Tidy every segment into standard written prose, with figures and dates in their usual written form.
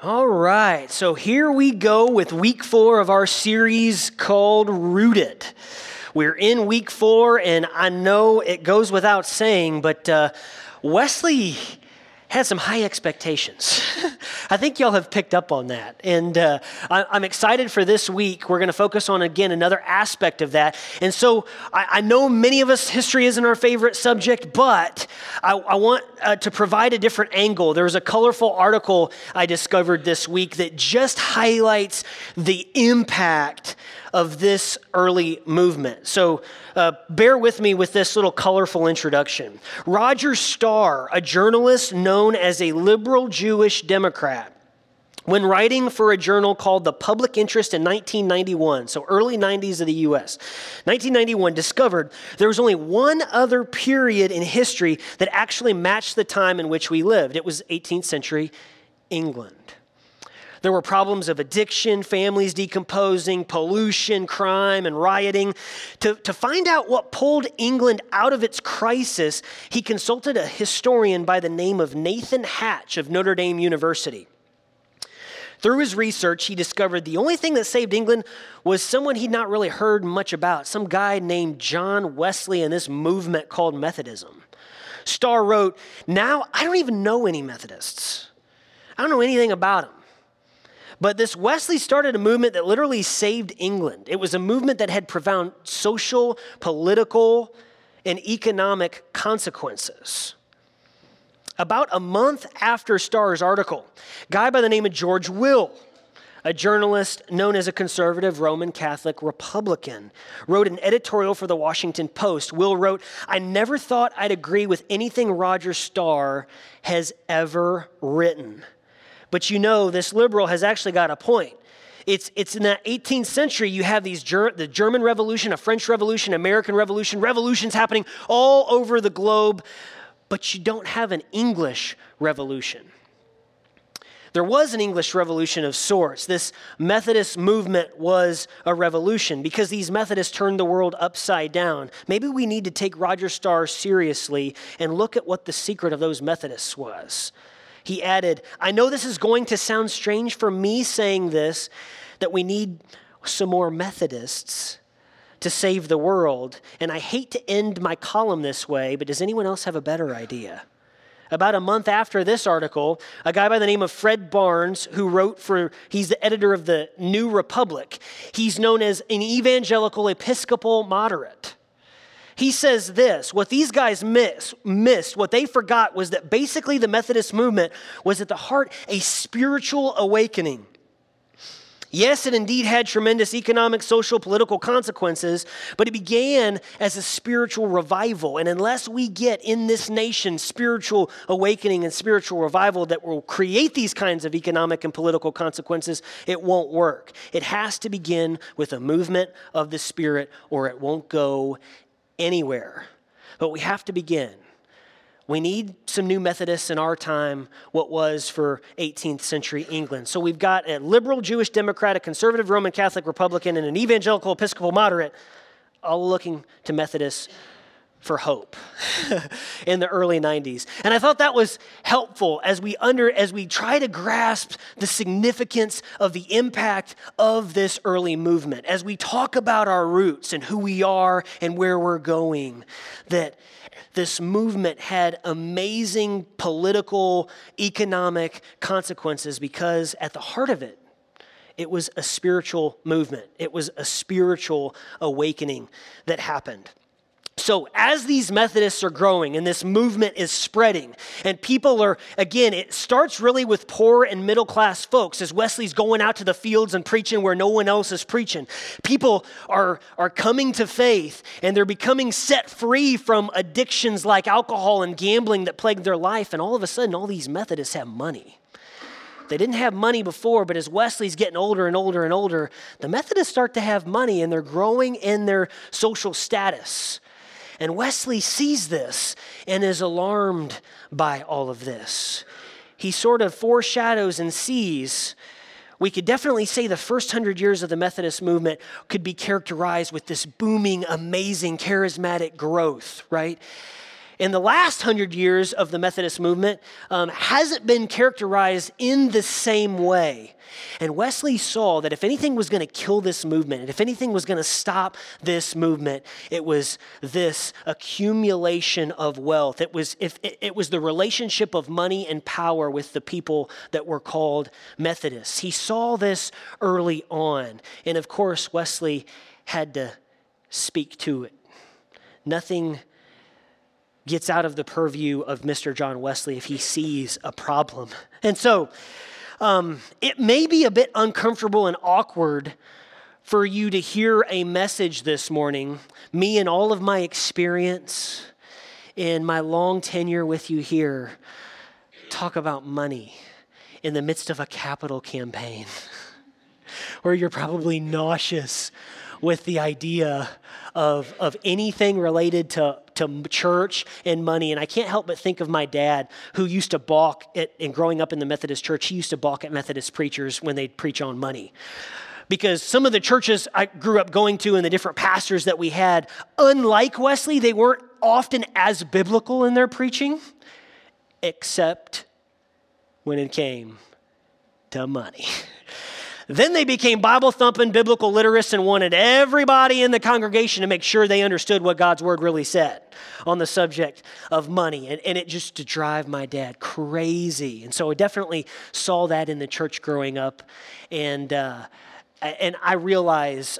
All right, so here we go with week 4 of our series called Rooted. We're in week 4, and I know it goes without saying, but Wesley had some high expectations. I think y'all have picked up on that, and I'm excited for this week. We're going to focus on, again, another aspect of that, and so I know many of us, history isn't our favorite subject, but I want to provide a different angle. There was a colorful article I discovered this week that just highlights the impact of this early movement. So bear with me with this little colorful introduction. Roger Starr, a journalist known as a liberal Jewish Democrat, when writing for a journal called The Public Interest in 1991, so early 90s of the U.S., 1991 discovered there was only one other period in history that actually matched the time in which we lived. It was 18th century England. There were problems of addiction, families decomposing, pollution, crime, and rioting. To find out what pulled England out of its crisis, he consulted a historian by the name of Nathan Hatch of Notre Dame University. Through his research, he discovered the only thing that saved England was someone he'd not really heard much about, some guy named John Wesley and this movement called Methodism. Starr wrote, "Now I don't even know any Methodists. I don't know anything about them. But this Wesley started a movement that literally saved England. It was a movement that had profound social, political, and economic consequences." About a month after Starr's article, a guy by the name of George Will, a journalist known as a conservative Roman Catholic Republican, wrote an editorial for the Washington Post. Will wrote, "I never thought I'd agree with anything Roger Starr has ever written. But you know, this liberal has actually got a point. It's in that 18th century, you have these the German Revolution, a French Revolution, American Revolution, revolutions happening all over the globe, but you don't have an English Revolution." There was an English Revolution of sorts. This Methodist movement was a revolution because these Methodists turned the world upside down. Maybe we need to take Roger Starr seriously and look at what the secret of those Methodists was. He added, "I know this is going to sound strange for me saying this, that we need some more Methodists to save the world, and I hate to end my column this way, but does anyone else have a better idea?" About a month after this article, a guy by the name of Fred Barnes, who wrote for, he's the editor of the New Republic. He's known as an evangelical Episcopal moderate. He says this, what these guys missed, what they forgot was that basically the Methodist movement was at the heart a spiritual awakening. Yes, it indeed had tremendous economic, social, political consequences, but it began as a spiritual revival. And unless we get in this nation spiritual awakening and spiritual revival that will create these kinds of economic and political consequences, it won't work. It has to begin with a movement of the Spirit or it won't go anywhere. But we have to begin. We need some new Methodists in our time, what was for 18th century England. So we've got a liberal Jewish Democrat, a conservative Roman Catholic Republican, and an evangelical Episcopal moderate, all looking to Methodists for hope in the early 90s. And I thought that was helpful as we try to grasp the significance of the impact of this early movement, as we talk about our roots and who we are and where we're going, that this movement had amazing political, economic consequences because at the heart of it, it was a spiritual movement. It was a spiritual awakening that happened. So as these Methodists are growing and this movement is spreading and people are, again, it starts really with poor and middle class folks as Wesley's going out to the fields and preaching where no one else is preaching. People are coming to faith and they're becoming set free from addictions like alcohol and gambling that plagued their life. And all of a sudden, all these Methodists have money. They didn't have money before, but as Wesley's getting older and older and older, the Methodists start to have money and they're growing in their social status. And Wesley sees this and is alarmed by all of this. He sort of foreshadows and sees, we could definitely say the first 100 years of the Methodist movement could be characterized with this booming, amazing, charismatic growth, right? in the last 100 years of the Methodist movement hasn't been characterized in the same way. And Wesley saw that if anything was going to kill this movement, and if anything was going to stop this movement, it was this accumulation of wealth. It was the relationship of money and power with the people that were called Methodists. He saw this early on. And of course, Wesley had to speak to it. Nothing gets out of the purview of Mr. John Wesley if he sees a problem. And so it may be a bit uncomfortable and awkward for you to hear a message this morning, me and all of my experience in my long tenure with you here, talk about money in the midst of a capital campaign where you're probably nauseous with the idea of anything related to church and money. And I can't help but think of my dad, who used to balk at, and growing up in the Methodist church, he used to balk at Methodist preachers when they'd preach on money. Because some of the churches I grew up going to and the different pastors that we had, unlike Wesley, they weren't often as biblical in their preaching, except when it came to money. Then they became Bible-thumping biblical literists and wanted everybody in the congregation to make sure they understood what God's word really said on the subject of money. And it just to drive my dad crazy. And so I definitely saw that in the church growing up. And I realize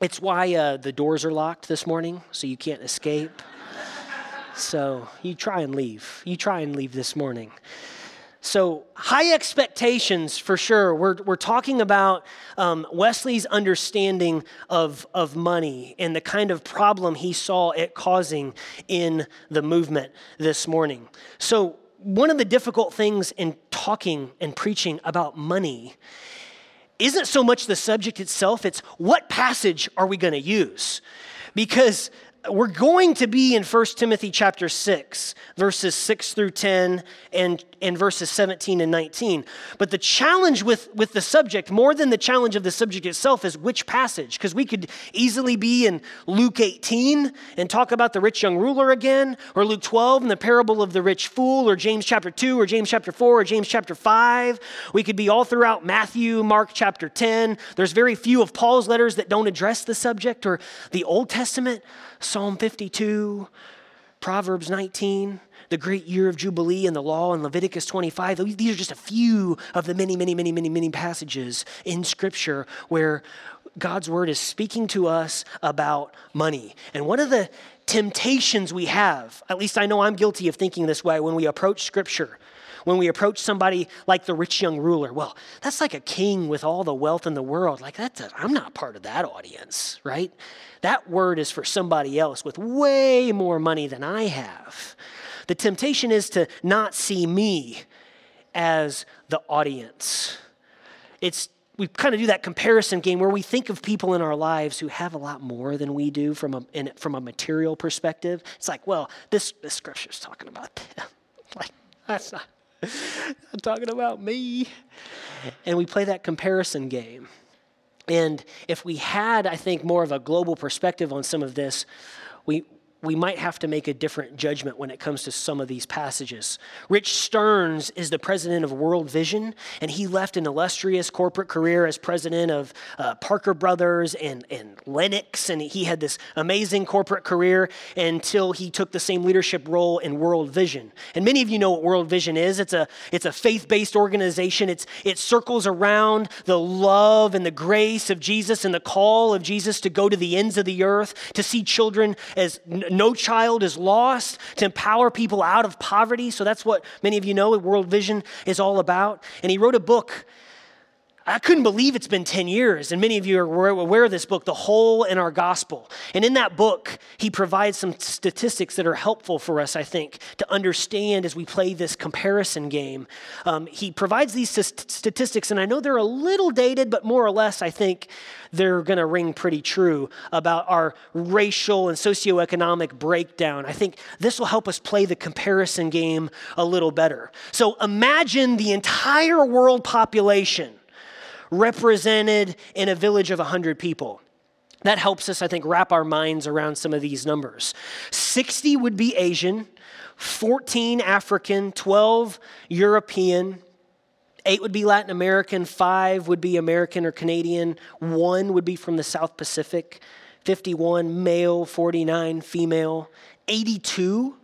it's why the doors are locked this morning, so you can't escape. So you try and leave. You try and leave this morning. So high expectations for sure. We're talking about Wesley's understanding of money and the kind of problem he saw it causing in the movement this morning. So one of the difficult things in talking and preaching about money isn't so much the subject itself, it's what passage are we going to use? Because we're going to be in 1 Timothy chapter 6, verses 6 through 10 and verses 17 and 19. But the challenge with the subject, more than the challenge of the subject itself, is which passage? Because we could easily be in Luke 18 and talk about the rich young ruler again, or Luke 12 and the parable of the rich fool, or James chapter 2, or James chapter 4, or James chapter 5. We could be all throughout Matthew, Mark chapter 10. There's very few of Paul's letters that don't address the subject, or the Old Testament. Psalm 52, Proverbs 19, the great year of Jubilee and the law and Leviticus 25. These are just a few of the many passages in Scripture where God's word is speaking to us about money. And one of the temptations we have, at least I know I'm guilty of thinking this way when we approach Scripture, when we approach somebody like the rich young ruler, well, that's like a king with all the wealth in the world. Like I'm not part of that audience, right? That word is for somebody else with way more money than I have. The temptation is to not see me as the audience. We kind of do that comparison game where we think of people in our lives who have a lot more than we do from a material perspective. It's like, well, this scripture's talking about them. Like that's not. I'm talking about me. And we play that comparison game. And if we had, I think, more of a global perspective on some of this, we might have to make a different judgment when it comes to some of these passages. Rich Stearns is the president of World Vision, and he left an illustrious corporate career as president of Parker Brothers and Lennox, and he had this amazing corporate career until he took the same leadership role in World Vision. And many of you know what World Vision is. It's a faith-based organization. It circles around the love and the grace of Jesus and the call of Jesus to go to the ends of the earth, to see children as no child is lost, to empower people out of poverty. So that's what many of you know World Vision is all about. And he wrote a book. I couldn't believe it's been 10 years. And many of you are aware of this book, The Hole in Our Gospel. And in that book, he provides some statistics that are helpful for us, I think, to understand as we play this comparison game. He provides these statistics, and I know they're a little dated, but more or less, I think they're going to ring pretty true about our racial and socioeconomic breakdown. I think this will help us play the comparison game a little better. So imagine the entire world population represented in a village of 100 people. That helps us, I think, wrap our minds around some of these numbers. 60 would be Asian, 14 African, 12 European, 8 would be Latin American, 5 would be American or Canadian, 1 would be from the South Pacific, 51 male, 49 female, 82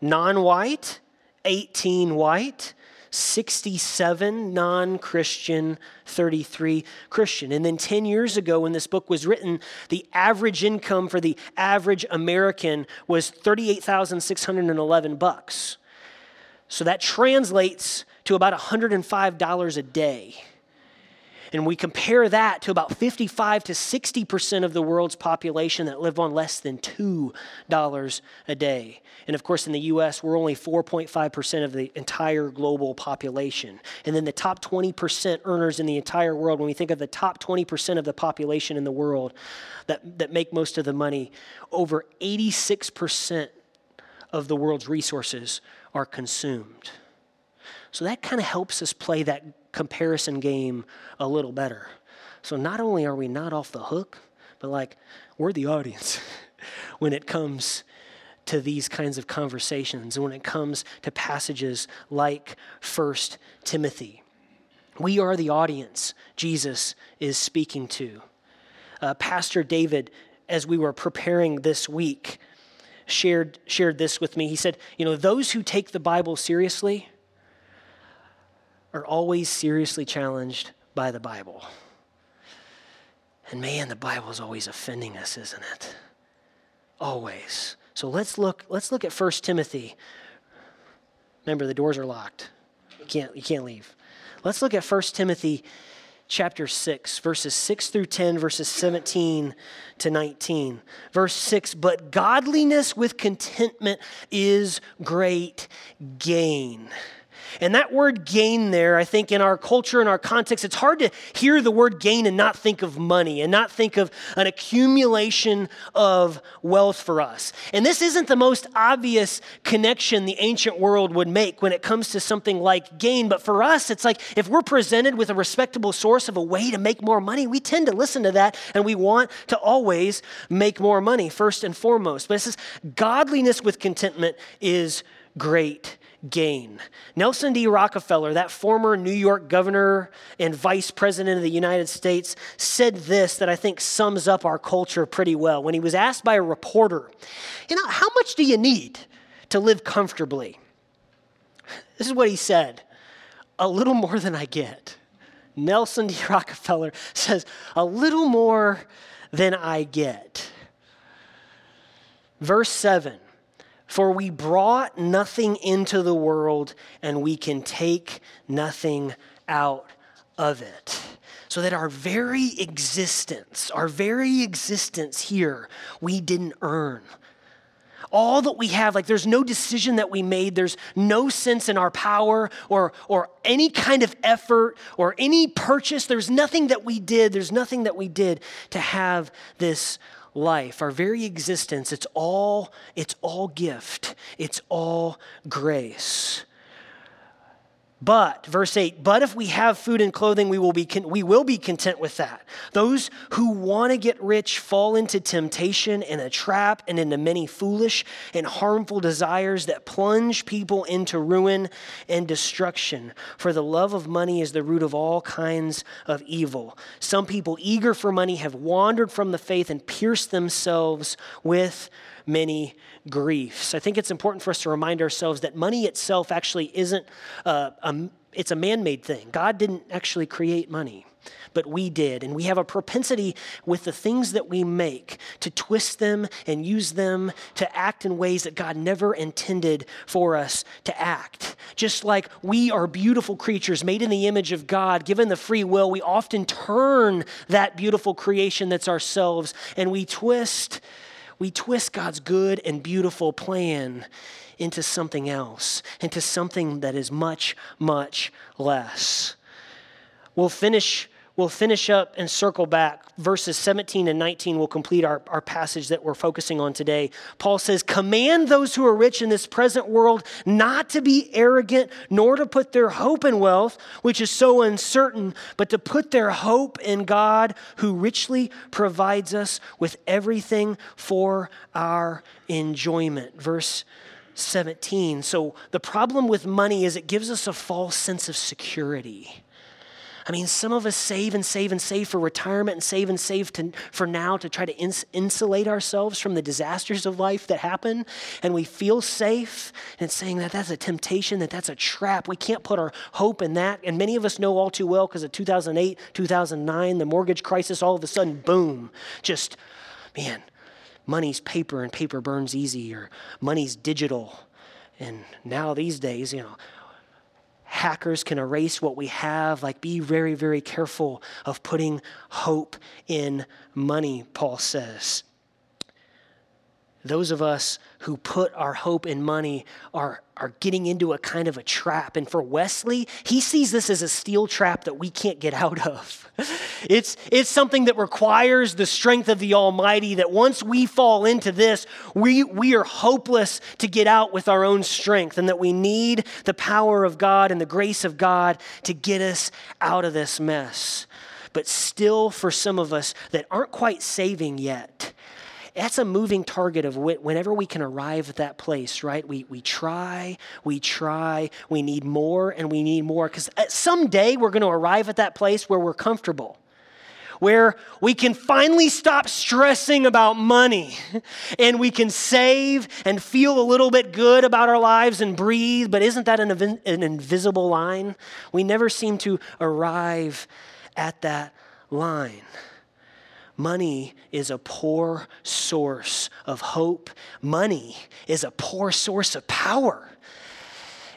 non-white, 18 white, 67 non-Christian, 33 Christian. And then 10 years ago when this book was written, the average income for the average American was $38,611. So that translates to about $105 a day. And we compare that to about 55 to 60% of the world's population that live on less than $2 a day. And of course, in the U.S., we're only 4.5% of the entire global population. And then the top 20% earners in the entire world, when we think of the top 20% of the population in the world that make most of the money, over 86% of the world's resources are consumed. So that kind of helps us play that comparison game a little better. So not only are we not off the hook, but like we're the audience when it comes to these kinds of conversations and when it comes to passages like 1 Timothy. We are the audience Jesus is speaking to. Pastor David, as we were preparing this week, shared this with me. He said, those who take the Bible seriously are always seriously challenged by the Bible. And man, the Bible is always offending us, isn't it? Always. So let's look at 1 Timothy. Remember, the doors are locked. You can't leave. Let's look at 1 Timothy chapter 6, verses 6 through 10, verses 17 to 19. Verse 6, but godliness with contentment is great gain. And that word gain there, I think in our culture, in our context, it's hard to hear the word gain and not think of money and not think of an accumulation of wealth for us. And this isn't the most obvious connection the ancient world would make when it comes to something like gain. But for us, it's like if we're presented with a respectable source of a way to make more money, we tend to listen to that and we want to always make more money first and foremost. But it says godliness with contentment is great gain. Nelson D. Rockefeller, that former New York governor and vice president of the United States, said this that I think sums up our culture pretty well. When he was asked by a reporter, how much do you need to live comfortably? This is what he said, a little more than I get. Nelson D. Rockefeller says, a little more than I get. Verse 7. For we brought nothing into the world, and we can take nothing out of it. So that our very existence here, we didn't earn. All that we have, like there's no decision that we made, there's no sense in our power or any kind of effort or any purchase. There's nothing that we did to have this life, our very existence, it's all gift. It's all grace. But, verse 8, but if we have food and clothing, we will be content with that. Those who want to get rich fall into temptation and a trap and into many foolish and harmful desires that plunge people into ruin and destruction. For the love of money is the root of all kinds of evil. Some people eager for money have wandered from the faith and pierced themselves with many griefs. I think it's important for us to remind ourselves that money itself actually isn't, it's a man-made thing. God didn't actually create money, but we did. And we have a propensity with the things that we make to twist them and use them to act in ways that God never intended for us to act. Just like we are beautiful creatures made in the image of God, given the free will, we often turn that beautiful creation that's ourselves and we twist God's good and beautiful plan into something else, into something that is much, much less. We'll finish we'll finish up and circle back. Verses 17 and 19 will complete our passage that we're focusing on today. Paul says, command those who are rich in this present world not to be arrogant, nor to put their hope in wealth, which is so uncertain, but to put their hope in God, who richly provides us with everything for our enjoyment. Verse 17. So the problem with money is it gives us a false sense of security. I mean, some of us save and save and save for retirement and save for now to try to insulate ourselves from the disasters of life that happen, and we feel safe, and it's saying that that's a temptation, that that's a trap. We can't put our hope in that, and many of us know all too well because of 2008, 2009, the mortgage crisis, all of a sudden, boom, just, man, money's paper and paper burns easy, or money's digital, and now these days, you know, hackers can erase what we have. Like, be very, very careful of putting hope in money, Paul says. Those of us who put our hope in money are getting into a kind of a trap. And for Wesley, he sees this as a steel trap that we can't get out of. It's something that requires the strength of the Almighty, that once we fall into this, we are hopeless to get out with our own strength, and that we need the power of God and the grace of God to get us out of this mess. But still, for some of us that aren't quite saving yet, that's a moving target of whenever we can arrive at that place, right? We try, we need more, and we need more, because someday we're going to arrive at that place where we're comfortable, where we can finally stop stressing about money, and we can save and feel a little bit good about our lives and breathe. But isn't that an invisible line? We never seem to arrive at that line. Money is a poor source of hope. Money is a poor source of power.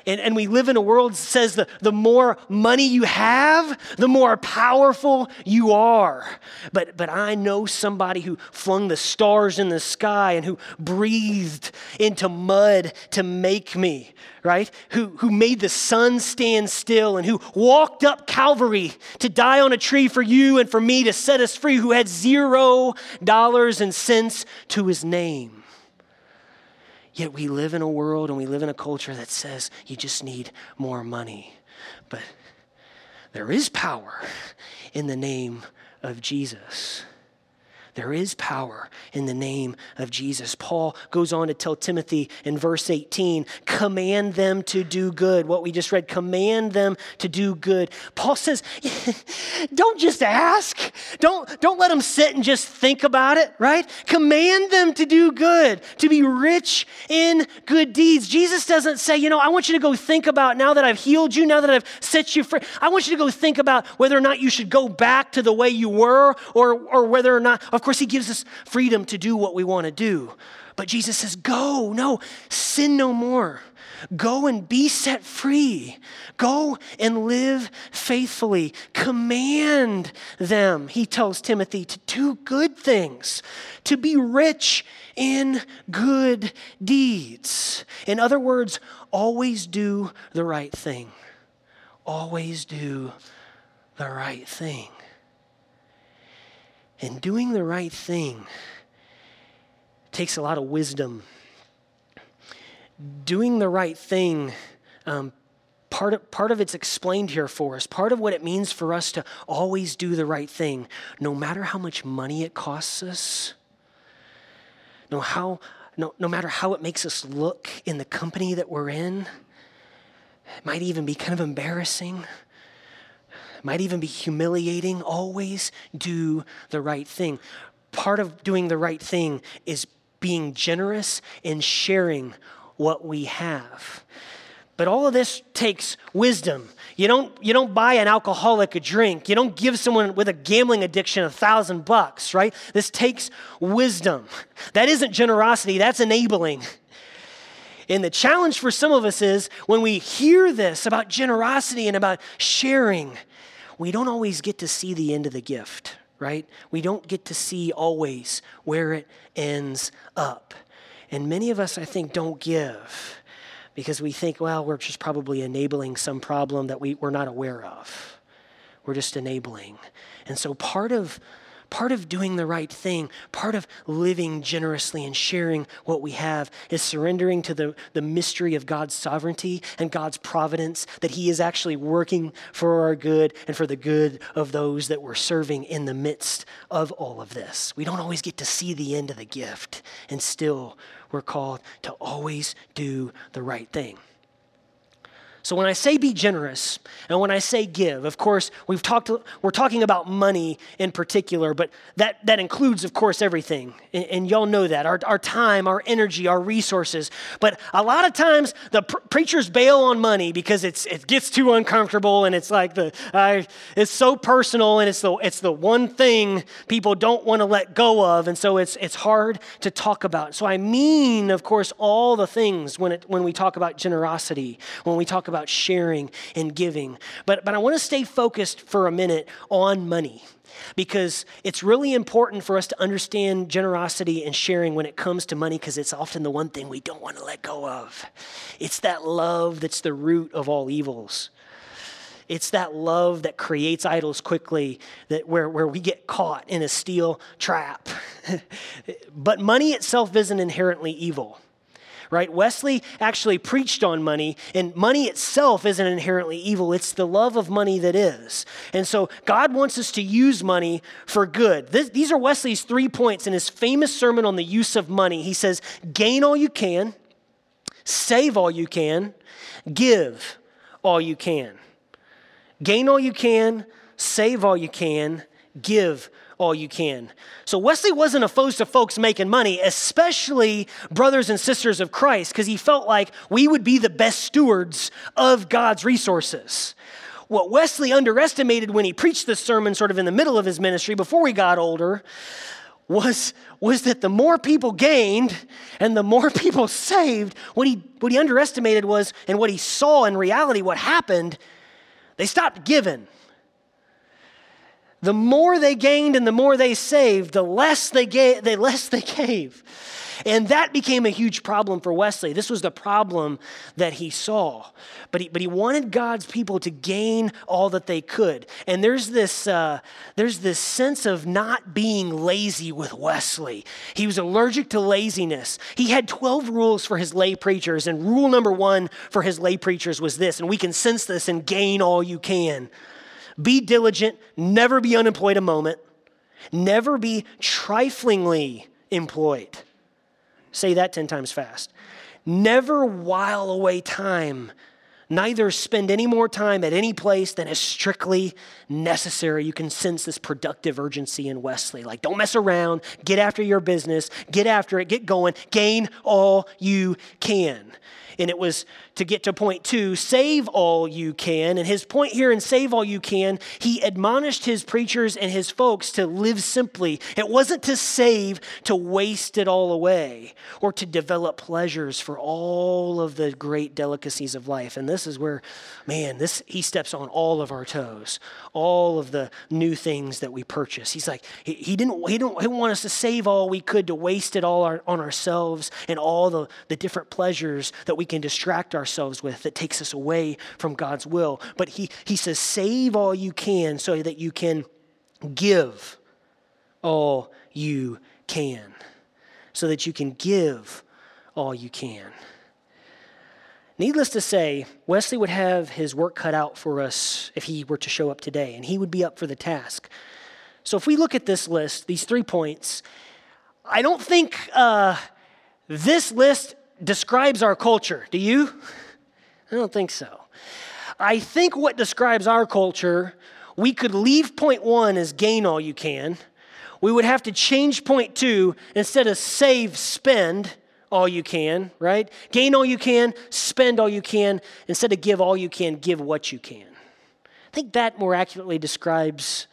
And we live in a world that says the more money you have, the more powerful you are. But I know somebody who flung the stars in the sky and who breathed into mud to make me, right? Who made the sun stand still, and who walked up Calvary to die on a tree for you and for me to set us free, who had $0 and cents to his name. Yet we live in a world and we live in a culture that says you just need more money. But there is power in the name of Jesus. There is power in the name of Jesus. Paul goes on to tell Timothy in verse 18, command them to do good. What we just read, command them to do good. Paul says, don't just ask. Don't let them sit and just think about it, right? Command them to do good, to be rich in good deeds. Jesus doesn't say, you know, I want you to go think about, now that I've healed you, now that I've set you free, I want you to go think about whether or not you should go back to the way you were, or whether or not, of course, he gives us freedom to do what we want to do. But Jesus says, go, no, sin no more. Go and be set free. Go and live faithfully. Command them, he tells Timothy, to do good things, to be rich in good deeds. In other words, always do the right thing. Always do the right thing. And doing the right thing takes a lot of wisdom. Doing the right thing, part of it's explained here for us. Part of what it means for us to always do the right thing, no matter how much money it costs us, no matter how it makes us look in the company that we're in, it might even be kind of embarrassing, might even be humiliating. Always do the right thing. Part of doing the right thing is being generous and sharing what we have. But all of this takes wisdom. You don't buy an alcoholic a drink. You don't give someone with a gambling addiction $1,000, right? This takes wisdom. That isn't generosity, that's enabling. And the challenge for some of us is when we hear this about generosity and about sharing, we don't always get to see the end of the gift, right? We don't get to see always where it ends up. And many of us, I think, don't give because we think, well, we're just probably enabling some problem that we're not aware of. We're just enabling. And so part of doing the right thing, part of living generously and sharing what we have is surrendering to the mystery of God's sovereignty and God's providence, that he is actually working for our good and for the good of those that we're serving in the midst of all of this. We don't always get to see the end of the gift, and still we're called to always do the right thing. So when I say be generous and when I say give, of course, we're talking about money in particular, but that includes, of course, everything. And y'all know that, our time, our energy, our resources. But a lot of times the preachers bail on money because it gets too uncomfortable, and it's like it's so personal, and it's the one thing people don't want to let go of, and so it's hard to talk about. So I mean, of course, all the things when we talk about generosity, when we talk about sharing and giving. But I want to stay focused for a minute on money, because it's really important for us to understand generosity and sharing when it comes to money, because it's often the one thing we don't want to let go of. It's that love that's the root of all evils. It's that love that creates idols quickly, that where we get caught in a steel trap. But money itself isn't inherently evil. Right? Wesley actually preached on money, and money itself isn't inherently evil. It's the love of money that is. And so God wants us to use money for good. These are Wesley's 3 points in his famous sermon on the use of money. He says, gain all you can, save all you can, give all you can. Gain all you can, save all you can, give all you can. So Wesley wasn't opposed to folks making money, especially brothers and sisters of Christ, because he felt like we would be the best stewards of God's resources. What Wesley underestimated when he preached this sermon sort of in the middle of his ministry before he got older was that the more people gained and the more people saved, what he underestimated was, and what he saw in reality, what happened, they stopped giving. The more they gained and the more they saved, the less they gave. And that became a huge problem for Wesley. This was the problem that he saw. But he wanted God's people to gain all that they could. And there's this sense of not being lazy with Wesley. He was allergic to laziness. He had 12 rules for his lay preachers. And rule number 1 for his lay preachers was this, and we can sense this in Gain All You Can. Be diligent, never be unemployed a moment, never be triflingly employed. Say that 10 times fast. Never while away time, neither spend any more time at any place than is strictly necessary. You can sense this productive urgency in Wesley. Like, don't mess around, get after your business, get after it, get going, gain all you can. And it was to get to point 2, save all you can. And his point here in save all you can, he admonished his preachers and his folks to live simply. It wasn't to save to waste it all away or to develop pleasures for all of the great delicacies of life. And this is where, man, he steps on all of our toes, all of the new things that we purchase. He's like, he didn't want us to save all we could to waste it all on ourselves and all the different pleasures that we can distract ourselves with that takes us away from God's will. But he says, save all you can so that you can give all you can. So that you can give all you can. Needless to say, Wesley would have his work cut out for us if he were to show up today, and he would be up for the task. So if we look at this list, these 3 points, I don't think this list describes our culture. Do you? I don't think so. I think what describes our culture, we could leave point 1 as gain all you can. We would have to change point 2, instead of save, spend all you can, right? Gain all you can, spend all you can. Instead of give all you can, give what you can. I think that more accurately describes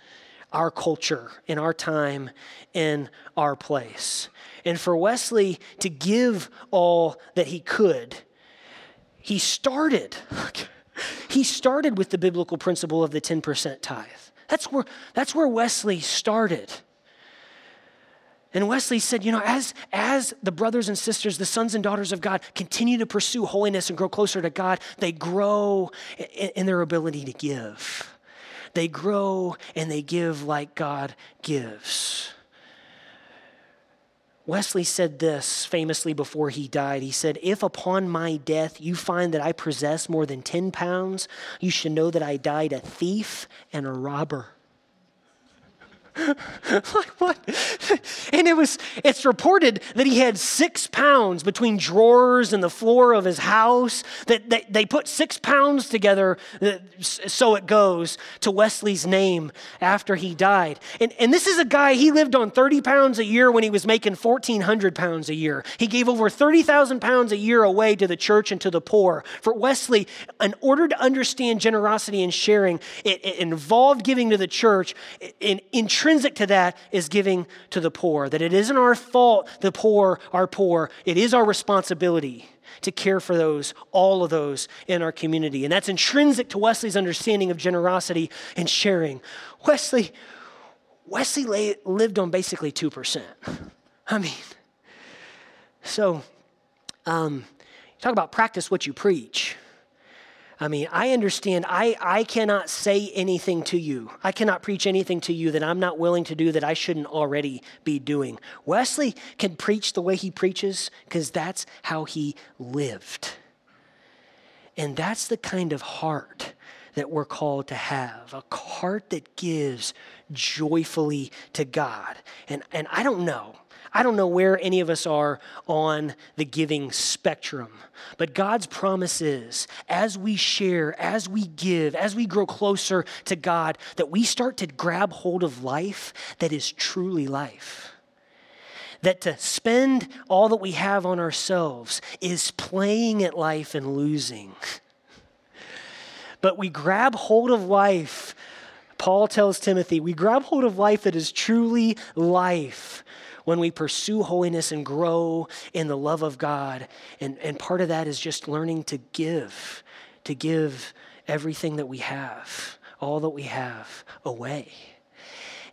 our culture in our time in our place. And for Wesley to give all that he could, he started with the biblical principle of the 10% tithe. That's where Wesley started. And Wesley said, you know, as the brothers and sisters, the sons and daughters of God, continue to pursue holiness and grow closer to God, they grow in their ability to give. They grow and they give like God gives. Wesley said this famously before he died. He said, "If upon my death you find that I possess more than 10 pounds, you should know that I died a thief and a robber." Like what? And it's reported that he had 6 pounds between drawers and the floor of his house, that they put 6 pounds together, so it goes to Wesley's name after he died. And this is a guy, he lived on 30 pounds a year when he was making 1,400 pounds a year. He gave over 30,000 pounds a year away to the church and to the poor. For Wesley, in order to understand generosity and sharing, it involved giving to the church. Intrinsic to that is giving to the poor, that it isn't our fault the poor are poor. It is our responsibility to care for those, all of those in our community. And that's intrinsic to Wesley's understanding of generosity and sharing. Wesley lived on basically 2%. I mean, so talk about practice what you preach. I mean, I understand I cannot say anything to you. I cannot preach anything to you that I'm not willing to do that I shouldn't already be doing. Wesley can preach the way he preaches because that's how he lived. And that's the kind of heart that we're called to have, a heart that gives joyfully to God. And I don't know where any of us are on the giving spectrum, but God's promise is as we share, as we give, as we grow closer to God, that we start to grab hold of life that is truly life. That to spend all that we have on ourselves is playing at life and losing. But we grab hold of life. Paul tells Timothy, we grab hold of life that is truly life when we pursue holiness and grow in the love of God. And part of that is just learning to give everything that we have, all that we have away.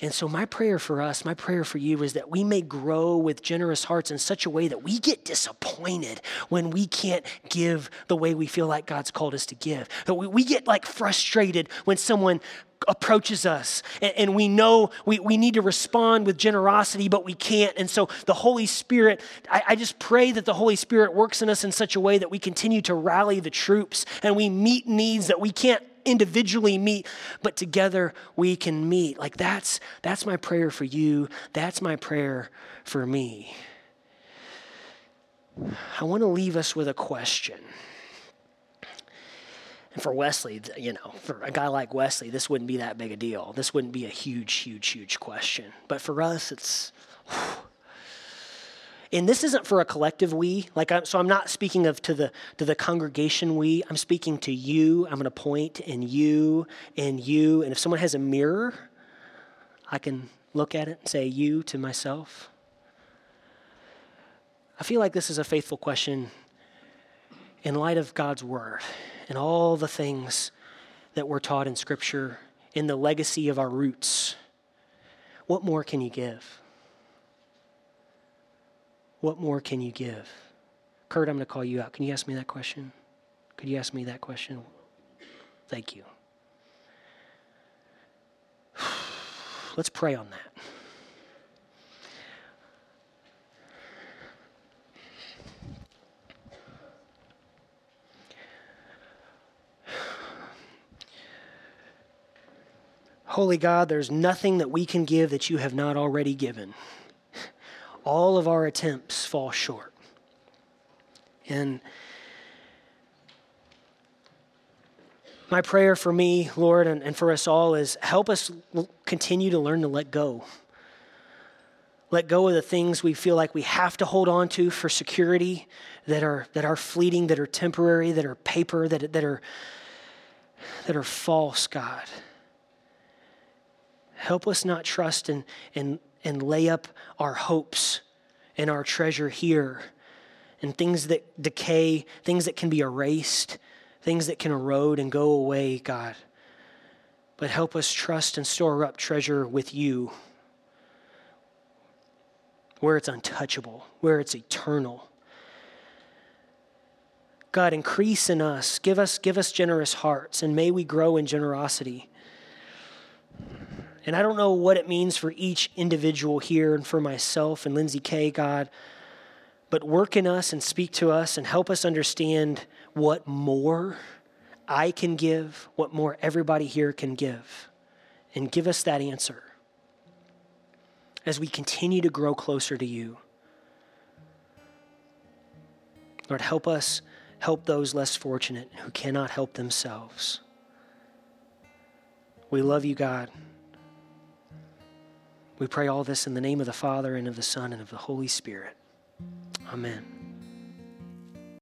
And so my prayer for us, my prayer for you is that we may grow with generous hearts in such a way that we get disappointed when we can't give the way we feel like God's called us to give. That we get like frustrated when someone approaches us and we know we need to respond with generosity, but we can't. And so the Holy Spirit, I just pray that the Holy Spirit works in us in such a way that we continue to rally the troops and we meet needs that we can't individually meet, but together we can meet. Like that's my prayer for you. That's my prayer for me. I want to leave us with a question. And for Wesley, for a guy like Wesley, this wouldn't be that big a deal. This wouldn't be a huge question. But for us, it's, and this isn't for a collective we. So I'm not speaking to the congregation we. I'm speaking to you. I'm going to point, and you, and you. And if someone has a mirror, I can look at it and say you to myself. I feel like this is a faithful question in light of God's word and all the things that we're taught in Scripture, in the legacy of our roots. What more can you give? What more can you give? Kurt, I'm going to call you out. Can you ask me that question? Could you ask me that question? Thank you. Let's pray on that. Holy God, there's nothing that we can give that you have not already given. All of our attempts fall short. And my prayer for me, Lord, and for us all is help us continue to learn to let go. Let go of the things we feel like we have to hold on to for security, that are fleeting, that are temporary, that are paper, that are false, God. Help us not trust and lay up our hopes and our treasure here and things that decay, things that can be erased, things that can erode and go away, God. But help us trust and store up treasure with you where it's untouchable, where it's eternal. God, increase in us. Give us generous hearts, and may we grow in generosity. And I don't know what it means for each individual here and for myself and Lindsay Kay, God, but work in us and speak to us and help us understand what more I can give, what more everybody here can give, and give us that answer as we continue to grow closer to you. Lord, help us help those less fortunate who cannot help themselves. We love you, God. We pray all this in the name of the Father and of the Son and of the Holy Spirit. Amen.